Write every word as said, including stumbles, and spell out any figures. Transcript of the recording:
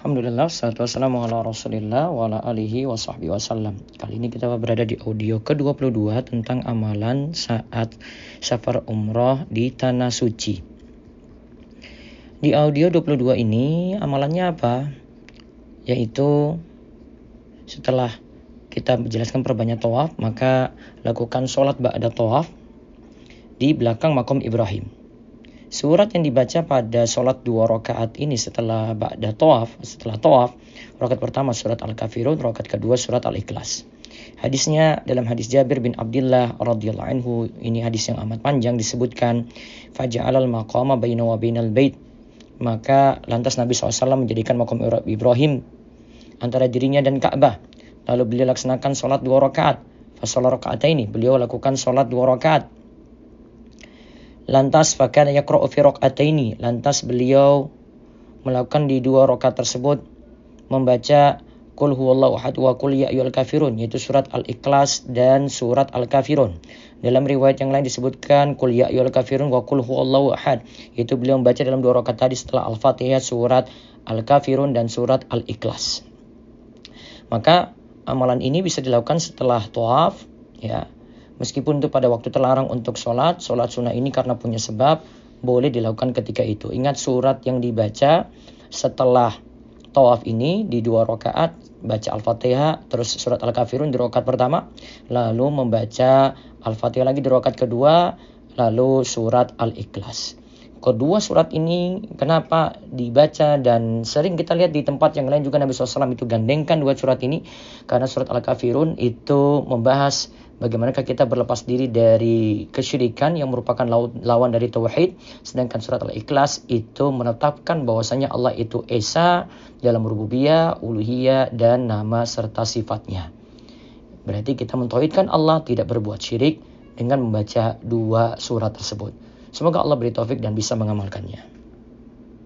Alhamdulillah, wassalatu wassalamu ala rasulillah wa ala alihi wa sahbihi wasallam. Kali ini kita berada di audio ke dua puluh dua tentang amalan saat safar umrah di Tanah Suci. Di audio dua puluh dua ini amalannya apa? Yaitu setelah kita menjelaskan perbanyak tawaf, maka lakukan sholat ba'da tawaf di belakang makom Ibrahim. Surat yang dibaca pada sholat dua rakaat ini setelah ba'da tawaf, setelah tawaf, rakaat pertama surat Al-Kafirun, rakaat kedua surat Al-Iklas. Hadisnya dalam hadis Jabir bin Abdullah radhiyallahu anhu, ini hadis yang amat panjang, disebutkan faja'alal maqama baina wa bainal bait. Maka lantas Nabi shallallahu alaihi wasallam menjadikan makom Ibrahim antara dirinya dan Ka'bah. Lalu beliau laksanakan sholat dua rakaat. Fasolat rakaat ini beliau lakukan sholat dua rakaat. Lantas fakana yaqra'u fi raq'ataini, lantas beliau melakukan di dua rakaat tersebut membaca qul huwallahu ahad wa qul ya ayyuhal kafirun, yaitu surat Al-Ikhlas dan surat Al-Kafirun. Dalam riwayat yang lain disebutkan qul ya ayyuhal kafirun wa qul huwallahu ahad, yaitu beliau membaca dalam dua rakaat tadi setelah Al-Fatihah surat Al-Kafirun dan surat Al-Ikhlas. Maka amalan ini bisa dilakukan setelah tawaf, ya. Meskipun itu pada waktu terlarang untuk sholat, sholat sunnah ini karena punya sebab, boleh dilakukan ketika itu. Ingat surat yang dibaca setelah tawaf ini di dua rakaat, baca Al-Fatihah, terus surat Al-Kafirun di rakaat pertama, lalu membaca Al-Fatihah lagi di rakaat kedua, lalu surat Al-Ikhlas. Kedua surat ini kenapa dibaca dan sering kita lihat di tempat yang lain juga Nabi shallallahu alaihi wasallam itu gandengkan dua surat ini. Karena surat Al-Kafirun itu membahas bagaimana kita berlepas diri dari kesyirikan yang merupakan lawan dari tauhid. Sedangkan surat Al-Ikhlas itu menetapkan bahwasanya Allah itu Esa dalam rububiyah, uluhiyah, dan nama serta sifatnya. Berarti kita mentauhidkan Allah, tidak berbuat syirik dengan membaca dua surat tersebut. Semoga Allah beri taufik dan bisa mengamalkannya.